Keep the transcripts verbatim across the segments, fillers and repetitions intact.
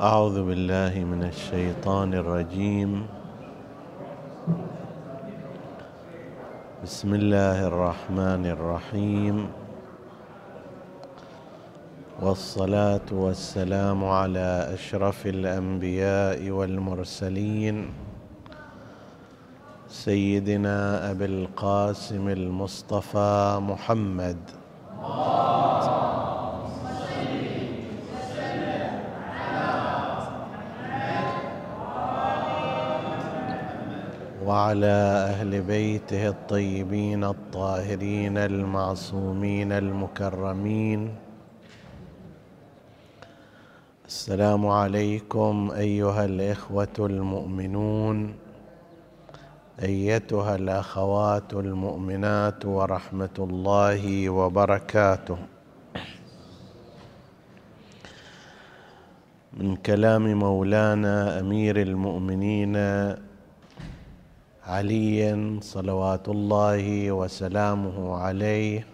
أعوذ بالله من الشيطان الرجيم. بسم الله الرحمن الرحيم، والصلاة والسلام على أشرف الأنبياء والمرسلين سيدنا أبي القاسم المصطفى محمد وعلى أهل بيته الطيبين الطاهرين المعصومين المكرمين. السلام عليكم أيها الإخوة المؤمنون، أيتها الأخوات المؤمنات، ورحمة الله وبركاته. من كلام مولانا أمير المؤمنين علي صلوات الله وسلامه عليه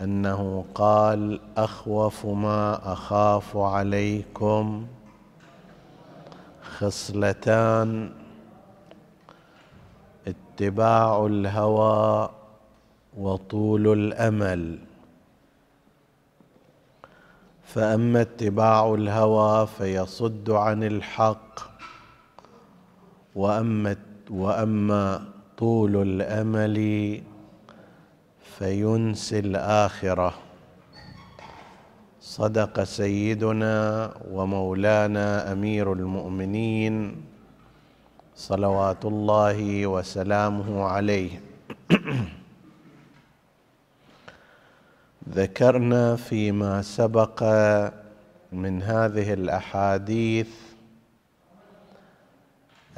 أنه قال: أخوف ما أخاف عليكم خصلتان، اتباع الهوى وطول الأمل. فأما اتباع الهوى فيصد عن الحق، وأما وأما طول الأمل فينسي الآخرة. صدق سيدنا ومولانا أمير المؤمنين صلوات الله وسلامه عليه. ذكرنا فيما سبق من هذه الأحاديث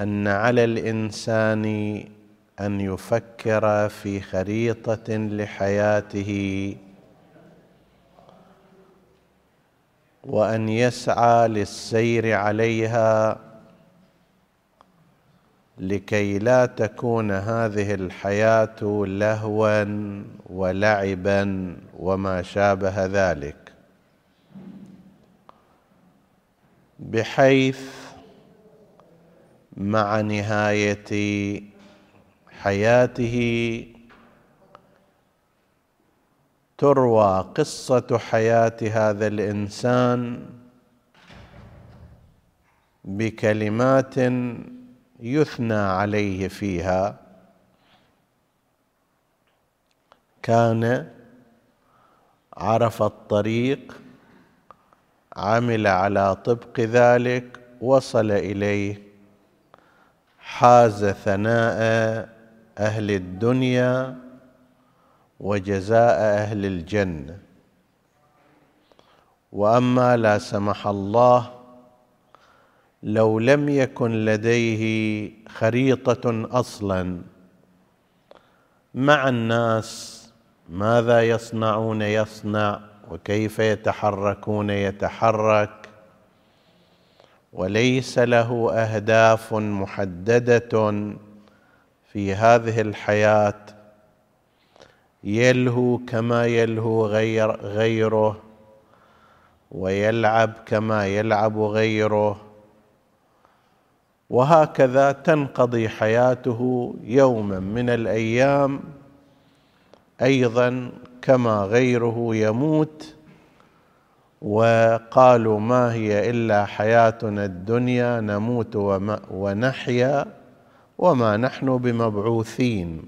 أن على الإنسان أن يفكر في خريطة لحياته، وأن يسعى للسير عليها لكي لا تكون هذه الحياة لهوا ولعبا وما شابه ذلك، بحيث مع نهاية حياته تروى قصة حياة هذا الإنسان بكلمات يثنى عليه فيها: كان، عرف الطريق، عمل على طبق ذلك، وصل إليه، حاز ثناء أهل الدنيا وجزاء أهل الجنة. وأما لا سمح الله لو لم يكن لديه خريطة أصلا مع الناس، ماذا يصنعون يصنع، وكيف يتحركون يتحرك، وليس له أهداف محددة في هذه الحياة، يلهو كما يلهو غير غيره ويلعب كما يلعب غيره، وهكذا تنقضي حياته يوما من الأيام أيضا كما غيره يموت. وقالوا: ما هي إلا حياتنا الدنيا، نموت ونحيا وما نحن بمبعوثين.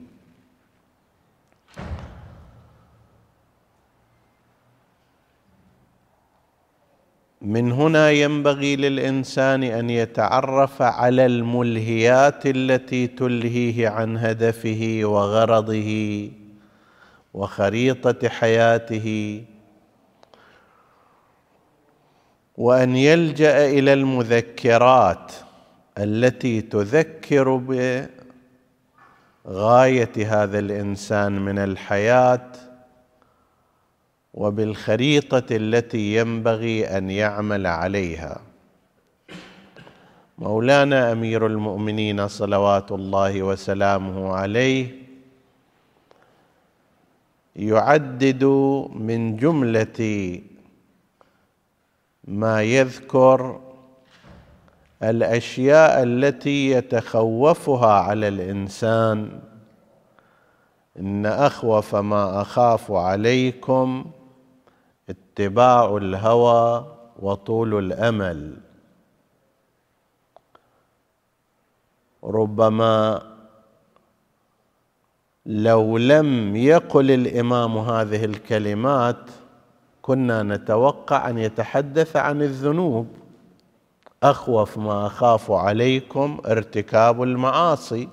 من هنا ينبغي للإنسان أن يتعرف على الملهيات التي تلهيه عن هدفه وغرضه وخريطة حياته، وأن يلجأ إلى المذكرات التي تذكر بغاية هذا الإنسان من الحياة وبالخريطة التي ينبغي أن يعمل عليها. مولانا أمير المؤمنين صلوات الله وسلامه عليه يعدد من جملة ما يذكر الأشياء التي يتخوفها على الإنسان. إن أخوف ما أخاف عليكم اتباع الهوى وطول الأمل. ربما لو لم يقل الإمام هذه الكلمات كنا نتوقع أن يتحدث عن الذنوب. أخوف ما أخاف عليكم ارتكاب المعاصي،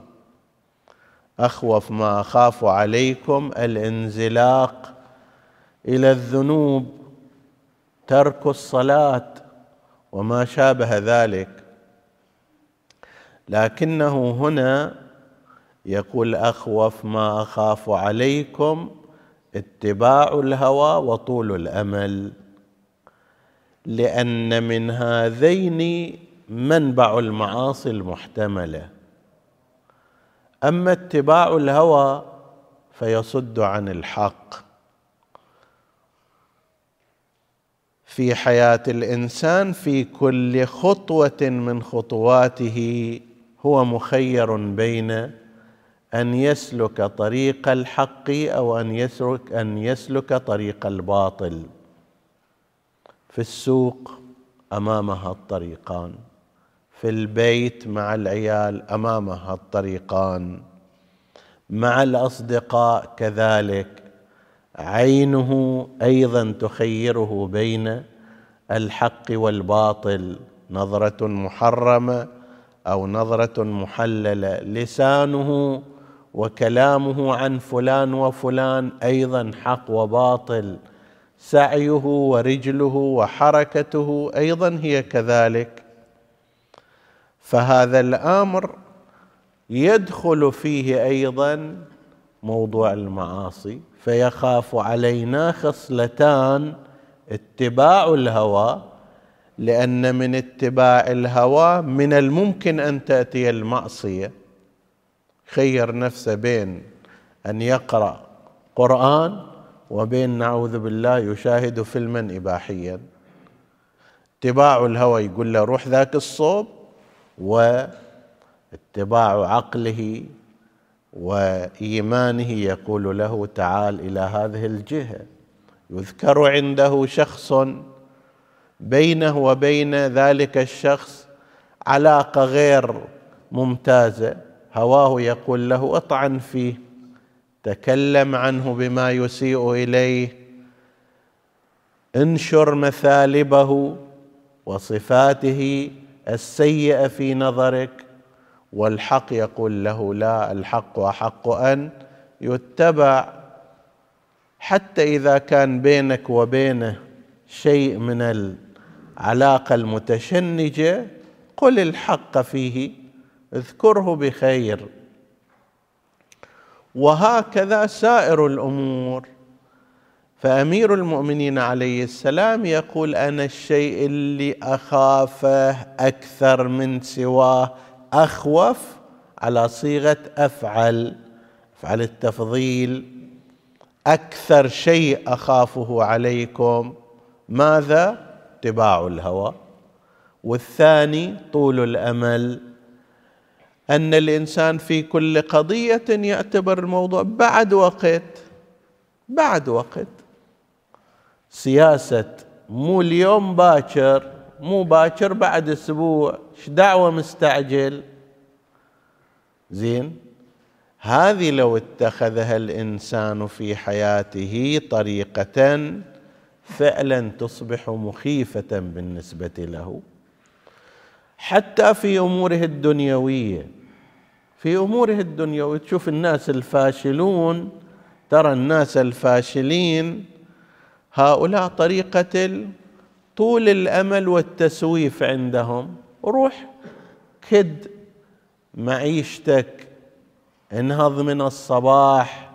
أخوف ما أخاف عليكم الانزلاق إلى الذنوب، ترك الصلاة وما شابه ذلك. لكنه هنا يقول أخوف ما أخاف عليكم اتباع الهوى وطول الأمل، لأن من هذين منبع المعاصي المحتملة. أما اتباع الهوى فيصد عن الحق في حياة الإنسان. في كل خطوة من خطواته هو مخير بين أن يسلك طريق الحق أو أن يسلك أن يسلك طريق الباطل. في السوق أمامها الطريقان، في البيت مع العيال أمامها الطريقان، مع الأصدقاء كذلك، عينه أيضا تخيره بين الحق والباطل، نظرة محرمة أو نظرة محللة، لسانه وكلامه عن فلان وفلان أيضا حق وباطل، سعيه ورجله وحركته أيضا هي كذلك. فهذا الأمر يدخل فيه أيضا موضوع المعاصي. فيخاف علينا خصلتان: اتباع الهوى، لأن من اتباع الهوى من الممكن أن تأتي المعصية. خير نفسه بين أن يقرأ قرآن وبين نعوذ بالله يشاهد فيلما إباحيا. اتباع الهوى يقول له روح ذاك الصوب، واتباع عقله وإيمانه يقول له تعال إلى هذه الجهة. يذكر عنده شخص بينه وبين ذلك الشخص علاقة غير ممتازة، هواه يقول له اطعن فيه، تكلم عنه بما يسيء إليه، انشر مثالبه وصفاته السيئة في نظرك، والحق يقول له لا، الحق أحق أن يتبع. حتى إذا كان بينك وبينه شيء من العلاقة المتشنجة قل الحق فيه، اذكره بخير. وهكذا سائر الأمور. فأمير المؤمنين عليه السلام يقول أنا الشيء اللي أخافه أكثر من سواه، أخوف على صيغة أفعل، أفعل التفضيل، أكثر شيء أخافه عليكم ماذا؟ اتباع الهوى. والثاني طول الأمل، أن الإنسان في كل قضية يعتبر الموضوع بعد وقت، بعد وقت، سياسة مو اليوم باكر، مو باكر بعد أسبوع، إيش دعوة مستعجل؟ زين، هذه لو اتخذها الإنسان في حياته طريقة فعلا تصبح مخيفة بالنسبة له. حتى في أموره الدنيوية، في أموره الدنيوية تشوف الناس الفاشلون، ترى الناس الفاشلين هؤلاء طريقة طول الأمل والتسويف عندهم. روح كد معيشتك، انهض من الصباح،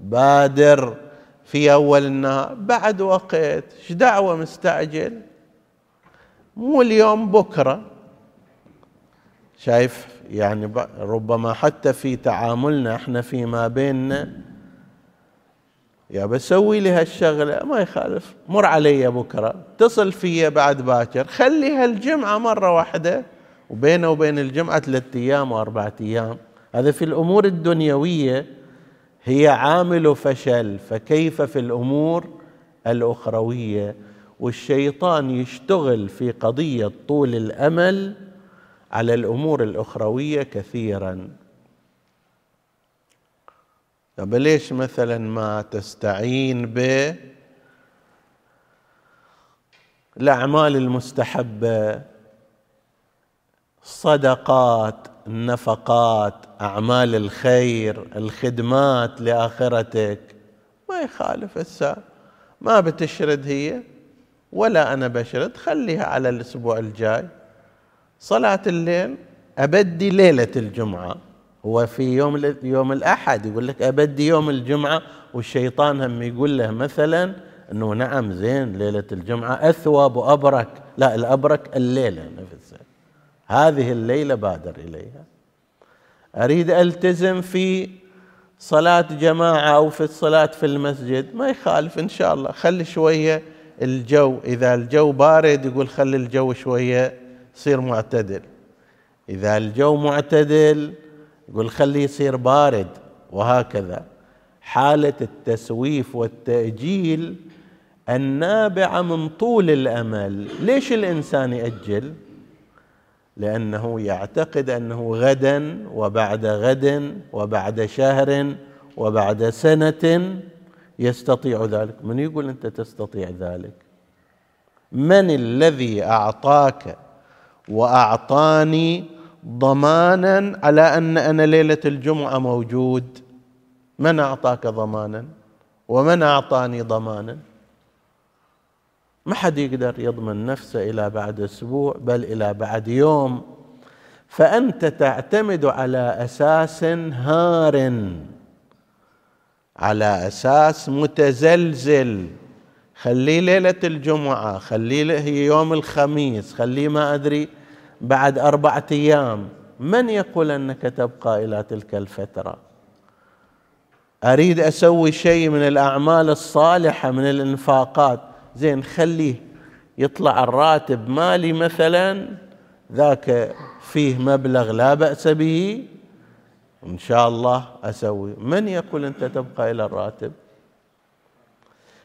بادر في أول النهار، بعد وقت، ايش دعوة مستعجل؟ مو اليوم بكرة. شايف يعني ربما حتى في تعاملنا احنا فيما بيننا يا بسوي لي هالشغله ما يخالف، مر علي بكره، اتصل فيا بعد باكر، خليها الجمعه مره واحده، وبينه وبين الجمعه ثلاث ايام واربع ايام. هذا في الامور الدنيويه هي عامل فشل، فكيف في الامور الاخرويه؟ والشيطان يشتغل في قضيه طول الامل على الامور الاخرويه كثيرا. طب ليش مثلا ما تستعين بالأعمال المستحبة، الصدقات، النفقات، أعمال الخير، الخدمات لآخرتك؟ ما يخالف، الساعة ما بتشرد هي ولا أنا بشرد، خليها على الأسبوع الجاي. صلاة الليل أبدي ليلة الجمعة، هو في يوم يوم الأحد يقول لك أبدي يوم الجمعة، والشيطان هم يقول له مثلا أنه نعم زين ليلة الجمعة أثوب وأبرك، لا الأبرك الليلة نفسها، هذه الليلة بادر إليها، أريد ألتزم في صلاة جماعة أو في الصلاة في المسجد، ما يخالف إن شاء الله، خلي شوية الجو، إذا الجو بارد يقول خلي الجو شوية يصير معتدل، إذا الجو معتدل يقول خليه يصير بارد، وهكذا. حالة التسويف والتأجيل النابعة من طول الأمل. ليش الإنسان يأجل؟ لأنه يعتقد أنه غدا وبعد غد وبعد شهر وبعد سنة يستطيع ذلك. من يقول أنت تستطيع ذلك؟ من الذي أعطاك وأعطاني ضمانا على أن أنا ليلة الجمعة موجود؟ من أعطاك ضمانا؟ ومن أعطاني ضمانا؟ ما حد يقدر يضمن نفسه إلى بعد أسبوع بل إلى بعد يوم، فأنت تعتمد على أساس هار، على أساس متزلزل، خليه ليلة الجمعة، خليه يوم الخميس، خليه ما أدري بعد أربعة أيام. من يقول أنك تبقى إلى تلك الفترة؟ أريد أسوي شيء من الأعمال الصالحة من الإنفاقات، زين خليه يطلع الراتب مالي مثلا، ذاك فيه مبلغ لا بأس به إن شاء الله أسوي. من يقول أنت تبقى إلى الراتب؟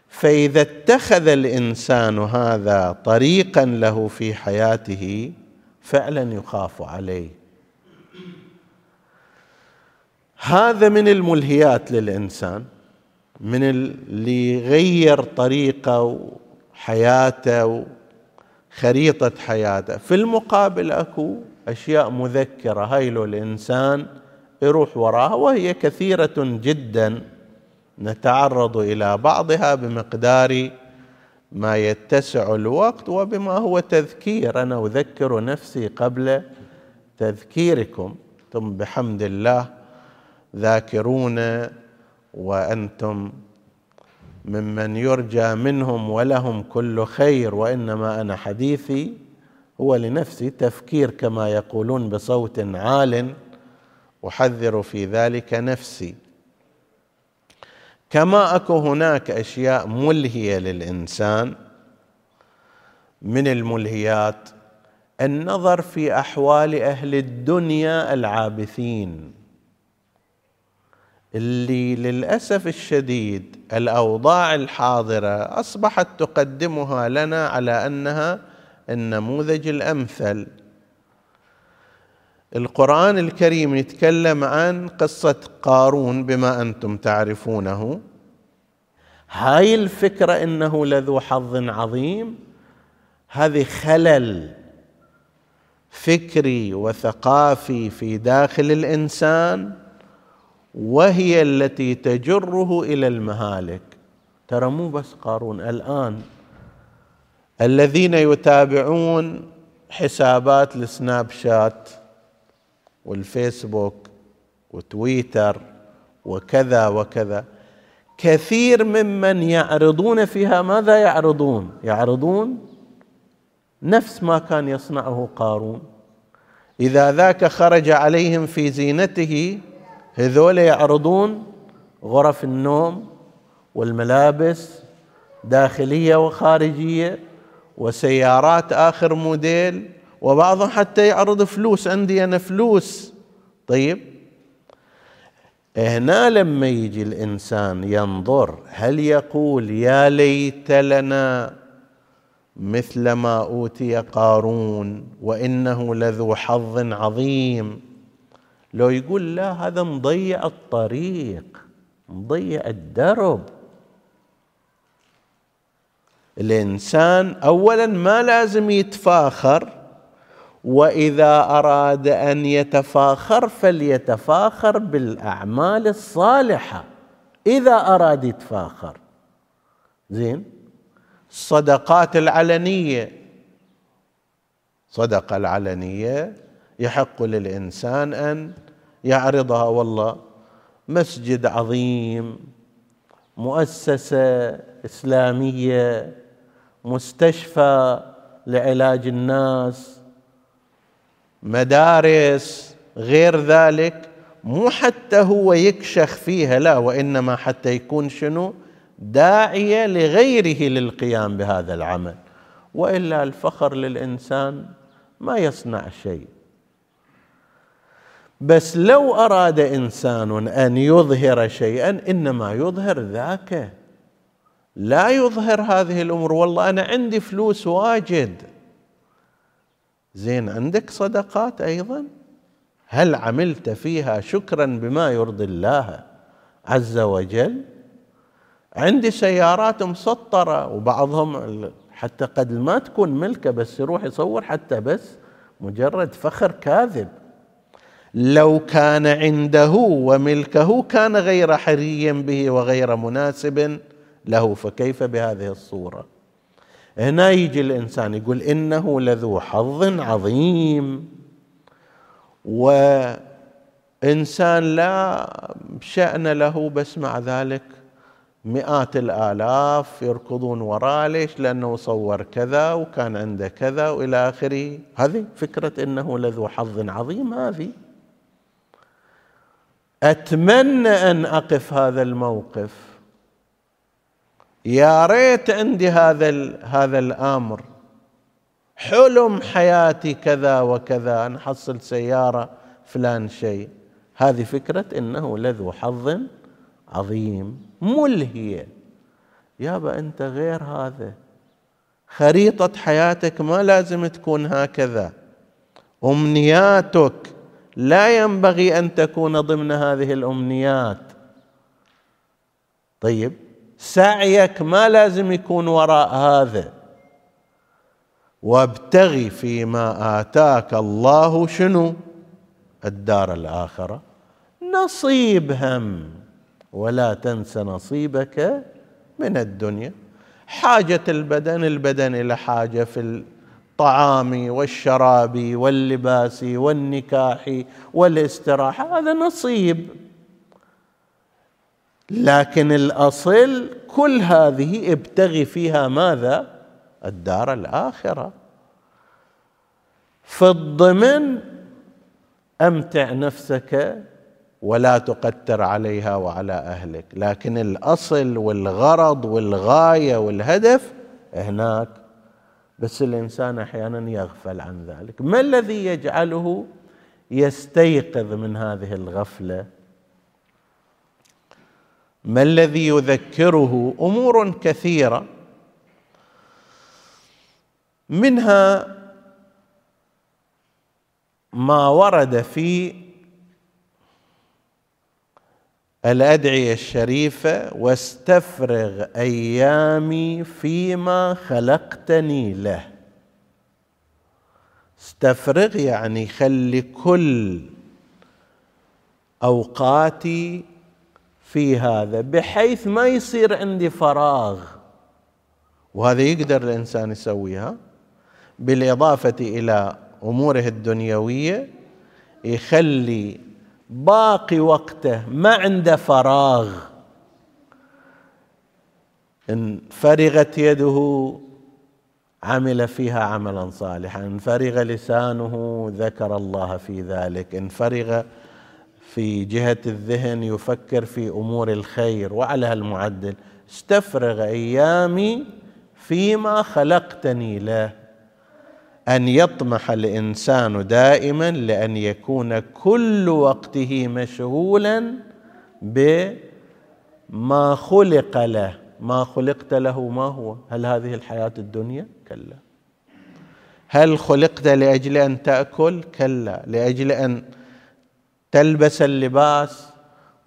فإذا اتخذ الإنسان هذا طريقا له في حياته فعلا يخاف عليه. هذا من الملهيات للإنسان، من اللي يغير طريقه وحياته وخريطة حياته. في المقابل أكو أشياء مذكرة هاي له الإنسان يروح وراها، وهي كثيرة جدا، نتعرض إلى بعضها بمقدار ما يتسع الوقت وبما هو تذكير، أنا أذكر نفسي قبل تذكيركم، أنتم بحمد الله ذاكرون وأنتم ممن يرجى منهم ولهم كل خير، وإنما أنا حديثي هو لنفسي تفكير كما يقولون بصوت عال، أحذر في ذلك نفسي. كما أكو هناك أشياء ملهية للإنسان، من الملهيات النظر في أحوال أهل الدنيا العابثين، اللي للأسف الشديد الأوضاع الحاضرة أصبحت تقدمها لنا على أنها النموذج الأمثل. القرآن الكريم يتكلم عن قصة قارون بما أنتم تعرفونه، هاي الفكرة إنه لذو حظ عظيم، هذه خلل فكري وثقافي في داخل الإنسان، وهي التي تجره إلى المهالك. ترى مو بس قارون، الآن الذين يتابعون حسابات السناب شات والفيسبوك وتويتر وكذا وكذا، كثير ممن يعرضون فيها ماذا يعرضون؟ يعرضون نفس ما كان يصنعه قارون. إذا ذاك خرج عليهم في زينته، هذول يعرضون غرف النوم والملابس داخلية وخارجية وسيارات آخر موديل، وبعضهم حتى يعرض فلوس، عندي أنا فلوس. طيب هنا لما يجي الإنسان ينظر، هل يقول يا ليت لنا مثل ما أوتي قارون وإنه لذو حظ عظيم؟ لو يقول لا، هذا مضيع الطريق، مضيع الدرب. الإنسان أولا ما لازم يتفاخر، وإذا أراد أن يتفاخر فليتفاخر بالأعمال الصالحة، إذا أراد يتفاخر. زين، الصدقات العلنية، صدقة العلنية يحق للإنسان أن يعرضها، والله مسجد عظيم، مؤسسة إسلامية، مستشفى لعلاج الناس، مدارس، غير ذلك، مو حتى هو يكشخ فيها لا، وإنما حتى يكون شنو داعية لغيره للقيام بهذا العمل. وإلا الفخر للإنسان ما يصنع شيء. بس لو أراد إنسان أن يظهر شيئا إنما يظهر ذاك، لا يظهر هذه الأمور. والله أنا عندي فلوس واجد. زين، عندك صدقات أيضا، هل عملت فيها شكرا بما يرضي الله عز وجل؟ عندي سيارات مسطرة، وبعضهم حتى قد ما تكون ملكة بس يروح يصور حتى بس مجرد فخر كاذب. لو كان عنده وملكه كان غير حري به وغير مناسب له، فكيف بهذه الصورة؟ هنا يجي الإنسان يقول إنه لذو حظ عظيم، وإنسان لا شأن له، بس مع ذلك مئات الآلاف يركضون وراه، ليش؟ لأنه صور كذا وكان عنده كذا وإلى آخره. هذه فكرة إنه لذو حظ عظيم. هذه أتمنى أن أقف هذا الموقف، يا ريت عندي هذا هذا الأمر، حلم حياتي كذا وكذا، نحصل سيارة فلان شيء. هذه فكرة إنه لذو حظ عظيم ملهية. يابا أنت غير هذا، خريطة حياتك ما لازم تكون هكذا، أمنياتك لا ينبغي أن تكون ضمن هذه الأمنيات. طيب سعيك ما لازم يكون وراء هذا. وابتغي فيما آتاك الله شنو الدار الآخرة، نصيب هم، ولا تنس نصيبك من الدنيا. حاجة البدن، البدن إلى حاجة في الطعام والشراب واللباس والنكاح والاستراحة، هذا نصيب. لكن الأصل كل هذه ابتغي فيها ماذا؟ الدار الآخرة. في الضمن أمتع نفسك ولا تقتر عليها وعلى أهلك، لكن الأصل والغرض والغاية والهدف هناك. بس الإنسان أحيانا يغفل عن ذلك. ما الذي يجعله يستيقظ من هذه الغفلة؟ ما الذي يذكره؟ أمور كثيرة، منها ما ورد في الأدعية الشريفة: واستفرغ أيامي فيما خلقتني له. استفرغ يعني خلي كل أوقاتي في هذا، بحيث ما يصير عندي فراغ. وهذا يقدر الإنسان يسويها، بالإضافة إلى أموره الدنيوية يخلي باقي وقته ما عنده فراغ. إن فرغت يده عمل فيها عملا صالحا، إن فرغ لسانه ذكر الله في ذلك، إن فرغ في جهة الذهن يفكر في أمور الخير، وعلى هالمعدل استفرغ أيامي فيما خلقتني له. أن يطمح الإنسان دائما لأن يكون كل وقته مشغولا بما خلق له. ما خلقت له ما هو؟ هل هذه الحياة الدنيا؟ كلا. هل خلقت لأجل أن تأكل؟ كلا. لأجل أن تلبس اللباس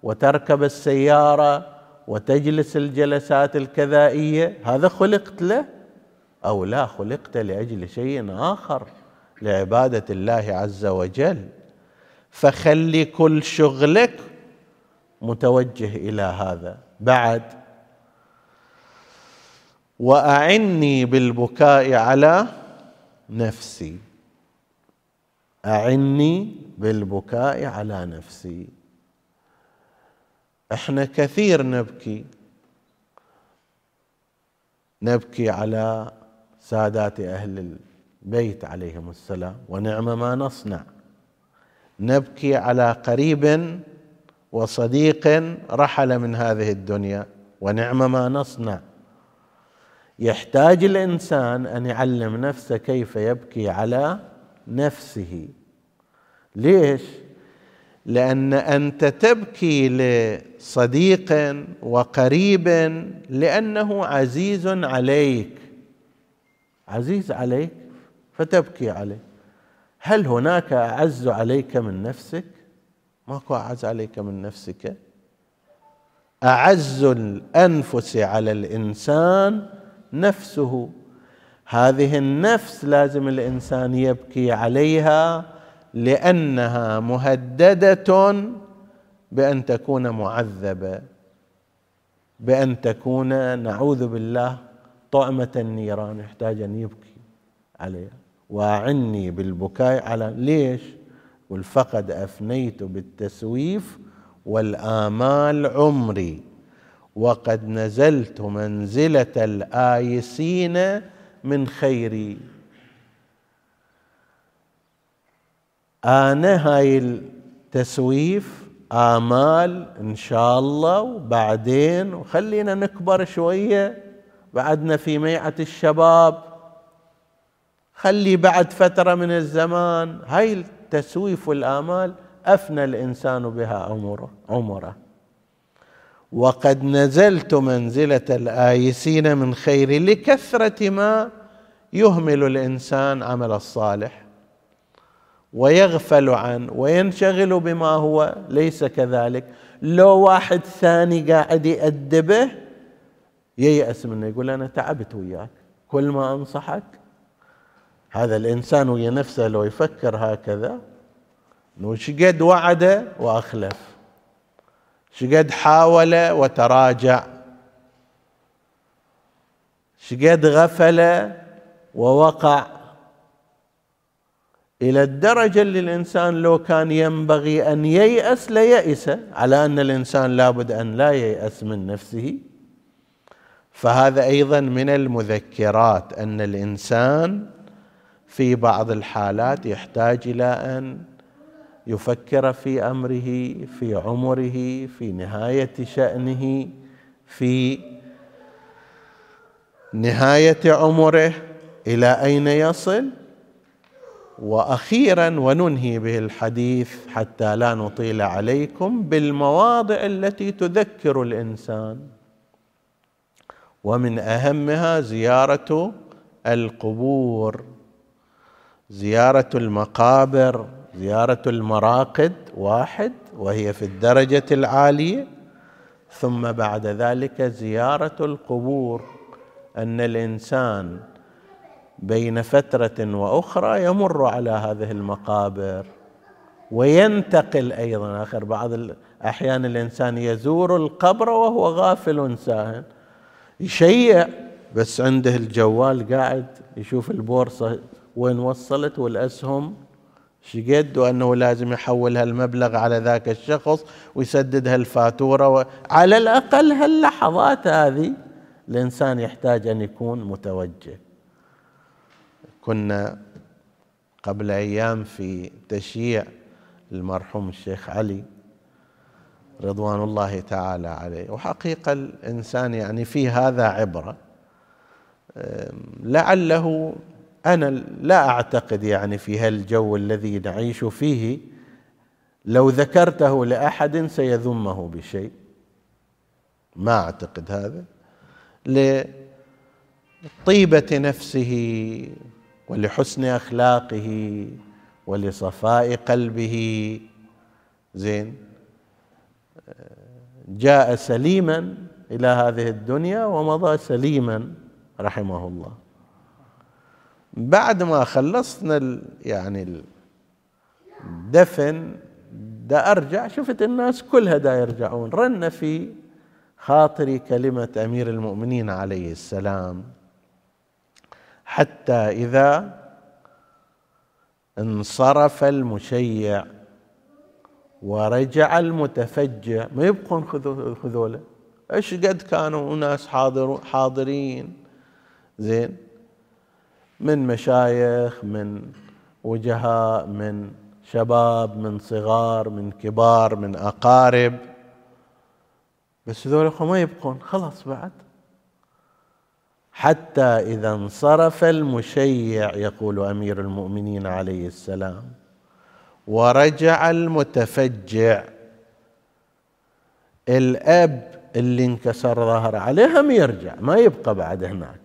وتركب السيارة وتجلس الجلسات الكذائية، هذا خلقت له؟ أو لا، خلقت لأجل شيء آخر، لعبادة الله عز وجل. فخلي كل شغلك متوجه إلى هذا. بعد، وأعني بالبكاء على نفسي. أعني بالبكاء على نفسي. احنا كثير نبكي، نبكي على سادات أهل البيت عليهم السلام ونعم ما نصنع، نبكي على قريب وصديق رحل من هذه الدنيا ونعم ما نصنع. يحتاج الإنسان أن يعلم نفسه كيف يبكي على نفسه. ليش؟ لأن أنت تبكي لصديق وقريب لأنه عزيز عليك، عزيز عليك فتبكي عليه. هل هناك أعز عليك من نفسك؟ ماكو أعز عليك من نفسك. أعز الأنفس على الإنسان نفسه. هذه النفس لازم الإنسان يبكي عليها لأنها مهددة بأن تكون معذبة، بأن تكون نعوذ بالله طعمة النيران. يحتاج أن يبكي عليها. وأعني بالبكاء على، ليش؟ والفقد أفنيت بالتسويف والآمال عمري وقد نزلت منزلة الآيسين من خيري. أنا هاي التسويف آمال إن شاء الله، وبعدين وخلينا نكبر شوية، بعدنا في ميعة الشباب، خلي بعد فترة من الزمان. هاي التسويف والآمال أفنى الإنسان بها عمره عمره وقد نزلت منزلة الآيسين من خير، لكثرة ما يهمل الإنسان عمل الصالح ويغفل عنه وينشغل بما هو ليس كذلك. لو واحد ثاني قاعد يأدبه ييأس منه، يقول أنا تعبت وياك كل ما أنصحك. هذا الإنسان ويا نفسه لو يفكر هكذا، إنه شقد وعده وأخلف، شقد حاول وتراجع، شقد غفل ووقع، إلى الدرجة اللي الإنسان لو كان ينبغي أن ييأس ليأس، على أن الإنسان لابد أن لا ييأس من نفسه. فهذا أيضا من المذكرات أن الإنسان في بعض الحالات يحتاج إلى أن يفكر في أمره، في عمره، في نهاية شأنه، في نهاية عمره إلى أين يصل. وأخيرا، وننهي به الحديث حتى لا نطيل عليكم، بالمواضع التي تذكر الإنسان، ومن أهمها زيارة القبور، زيارة المقابر، زيارة المراقد واحد وهي في الدرجة العالية، ثم بعد ذلك زيارة القبور. أن الإنسان بين فترة وأخرى يمر على هذه المقابر وينتقل أيضا. آخر بعض الأحيان الإنسان يزور القبر وهو غافل ساهن، يشيع بس عنده الجوال قاعد يشوف البورصة وين وصلت والأسهم شقد، وأنه لازم يحول هالمبلغ على ذاك الشخص ويسدد هالفاتورة. و... على الأقل هاللحظات هذه الإنسان يحتاج أن يكون متوجه. كنا قبل أيام في تشييع المرحوم الشيخ علي رضوان الله تعالى عليه. وحقيقة الإنسان يعني في هذا عبرة، لعله أنا لا أعتقد يعني في هالجو الذي نعيش فيه لو ذكرته لأحد سيذمه بشيء، ما أعتقد هذا، لطيبة نفسه ولحسن أخلاقه ولصفاء قلبه. زين، جاء سليما إلى هذه الدنيا ومضى سليما رحمه الله. بعد ما خلصنا يعني الدفن دا أرجع، شفت الناس كلها دا يرجعون، رن في خاطري كلمة أمير المؤمنين عليه السلام: حتى إذا انصرف المشيع ورجع المتفجع ما يبقون خذوله. ايش قد كانوا ناس حاضرين، زين، من مشايخ، من وجهاء، من شباب، من صغار، من كبار، من اقارب، بس ذولا ما يبقون خلاص بعد. حتى إذا انصرف المشيع، يقول أمير المؤمنين عليه السلام، ورجع المتفجع، الأب اللي انكسر ظهره عليه هم يرجع، ما يبقى بعد هناك.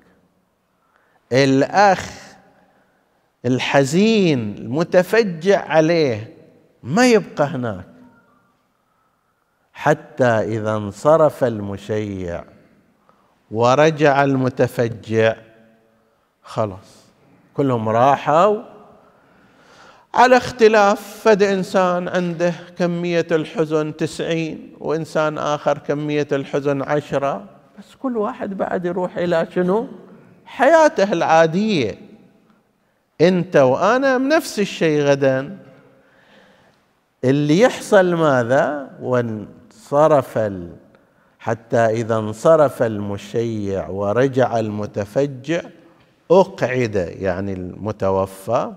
الأخ الحزين المتفجع عليه ما يبقى هناك. حتى إذا انصرف المشيع ورجع المتفجع، خلاص كلهم راحوا على اختلاف، فد إنسان عنده كمية الحزن تسعين وإنسان آخر كمية الحزن عشرة، بس كل واحد بعد يروح إلى شنو؟ حياته العادية. أنت وأنا نفس الشيء غدا، اللي يحصل ماذا؟ وانصرف ال حتى إذا انصرف المشيع ورجع المتفجع، أقعد يعني المتوفى،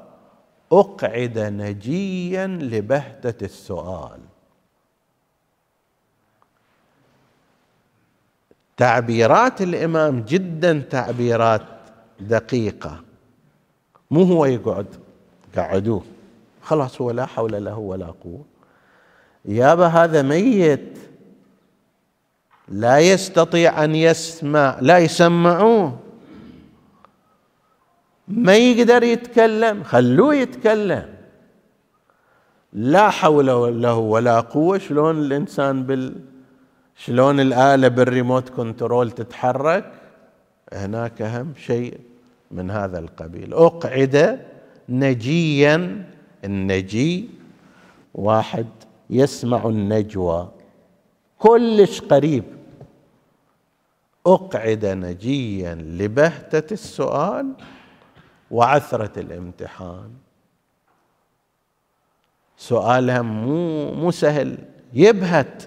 أقعد نجيا لبهتة السؤال. تعبيرات الإمام جدا تعبيرات دقيقة، مو هو يقعد، قعدوه خلاص هو لا حول له ولا قوة، يابا هذا ميت لا يستطيع أن يسمع، لا يسمعوه، ما يقدر يتكلم، خلوه يتكلم. لا حول له ولا قوة، شلون الإنسان بال شلون الآلة بالريموت كنترول تتحرك، هناك أهم شيء من هذا القبيل. أقعد نجيا، النجي واحد يسمع النجوى كلش قريب، أقعد نجيا لبهتة السؤال وعثرة الامتحان. سؤالها مو مو سهل، يبهت،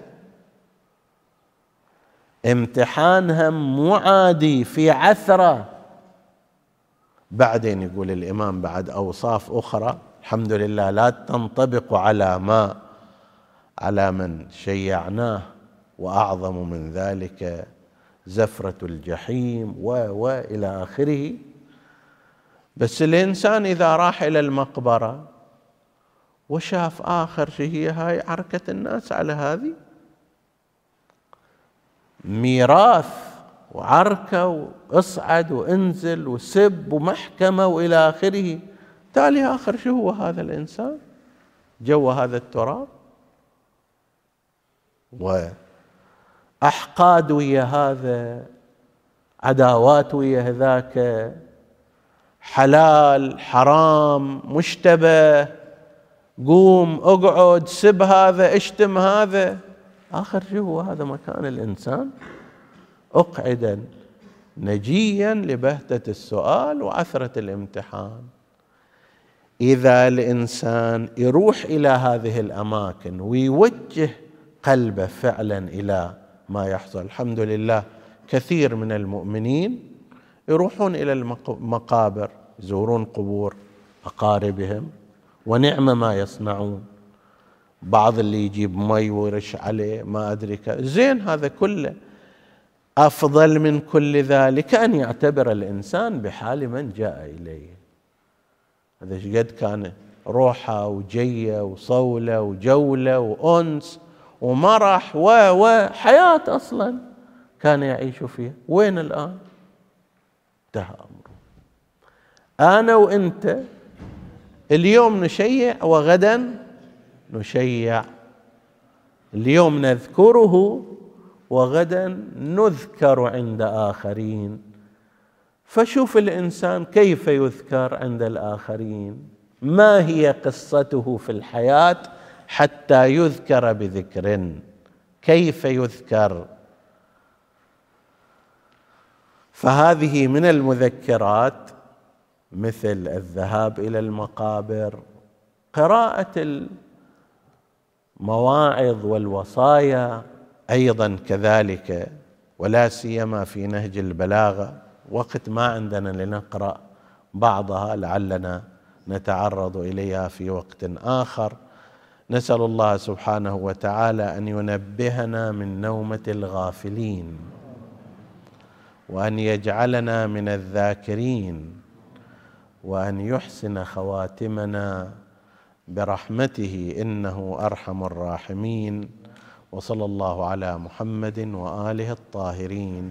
امتحانها مو عادي، في عثرة. بعدين يقول الإمام بعد أوصاف أخرى الحمد لله لا تنطبق على ما على من شيعناه، وأعظم من ذلك زفرة الجحيم وإلى آخره. بس الإنسان إذا راح إلى المقبرة وشاف آخر شيء هي هاي عركة الناس على هذه، ميراث وعركة واصعد وانزل وسب ومحكمة وإلى آخره، تالي آخر شيء هو هذا الإنسان جوا هذا التراب، وأحقاد ويا هذا، عداوات ويا هذاك، حلال حرام مشتبه، قوم اقعد، سب هذا، اشتم هذا. آخر شيء هو هذا مكان الإنسان، أقعدا نجيا لبهتة السؤال وعثرة الامتحان. إذا الإنسان يروح إلى هذه الأماكن ويوجه قلبه فعلا إلى ما يحصل، الحمد لله كثير من المؤمنين يروحون إلى المقابر، يزورون قبور أقاربهم، ونعم ما يصنعون، بعض اللي يجيب مي ويرش عليه ما أدري زين، هذا كله أفضل من كل ذلك أن يعتبر الإنسان بحال من جاء إليه. هذا شقد كان روحه وجيه وصولة وجولة وأنس ومرح وحياة أصلا كان يعيش فيها، وين الآن؟ انتهى أمره. أنا وإنت اليوم نشيع وغدا نشيع، اليوم نذكره وغدا نذكر عند آخرين. فشوف الإنسان كيف يذكر عند الآخرين، ما هي قصته في الحياة حتى يذكر بذكر، كيف يذكر. فهذه من المذكرات مثل الذهاب إلى المقابر، قراءة المواعظ والوصايا أيضا كذلك، ولا سيما في نهج البلاغة. وقت ما عندنا لنقرأ بعضها، لعلنا نتعرض إليها في وقت آخر. نسأل الله سبحانه وتعالى أن ينبهنا من نومة الغافلين، وأن يجعلنا من الذاكرين، وأن يحسن خواتمنا برحمته إنه أرحم الراحمين. وصلى الله على محمد وآله الطاهرين.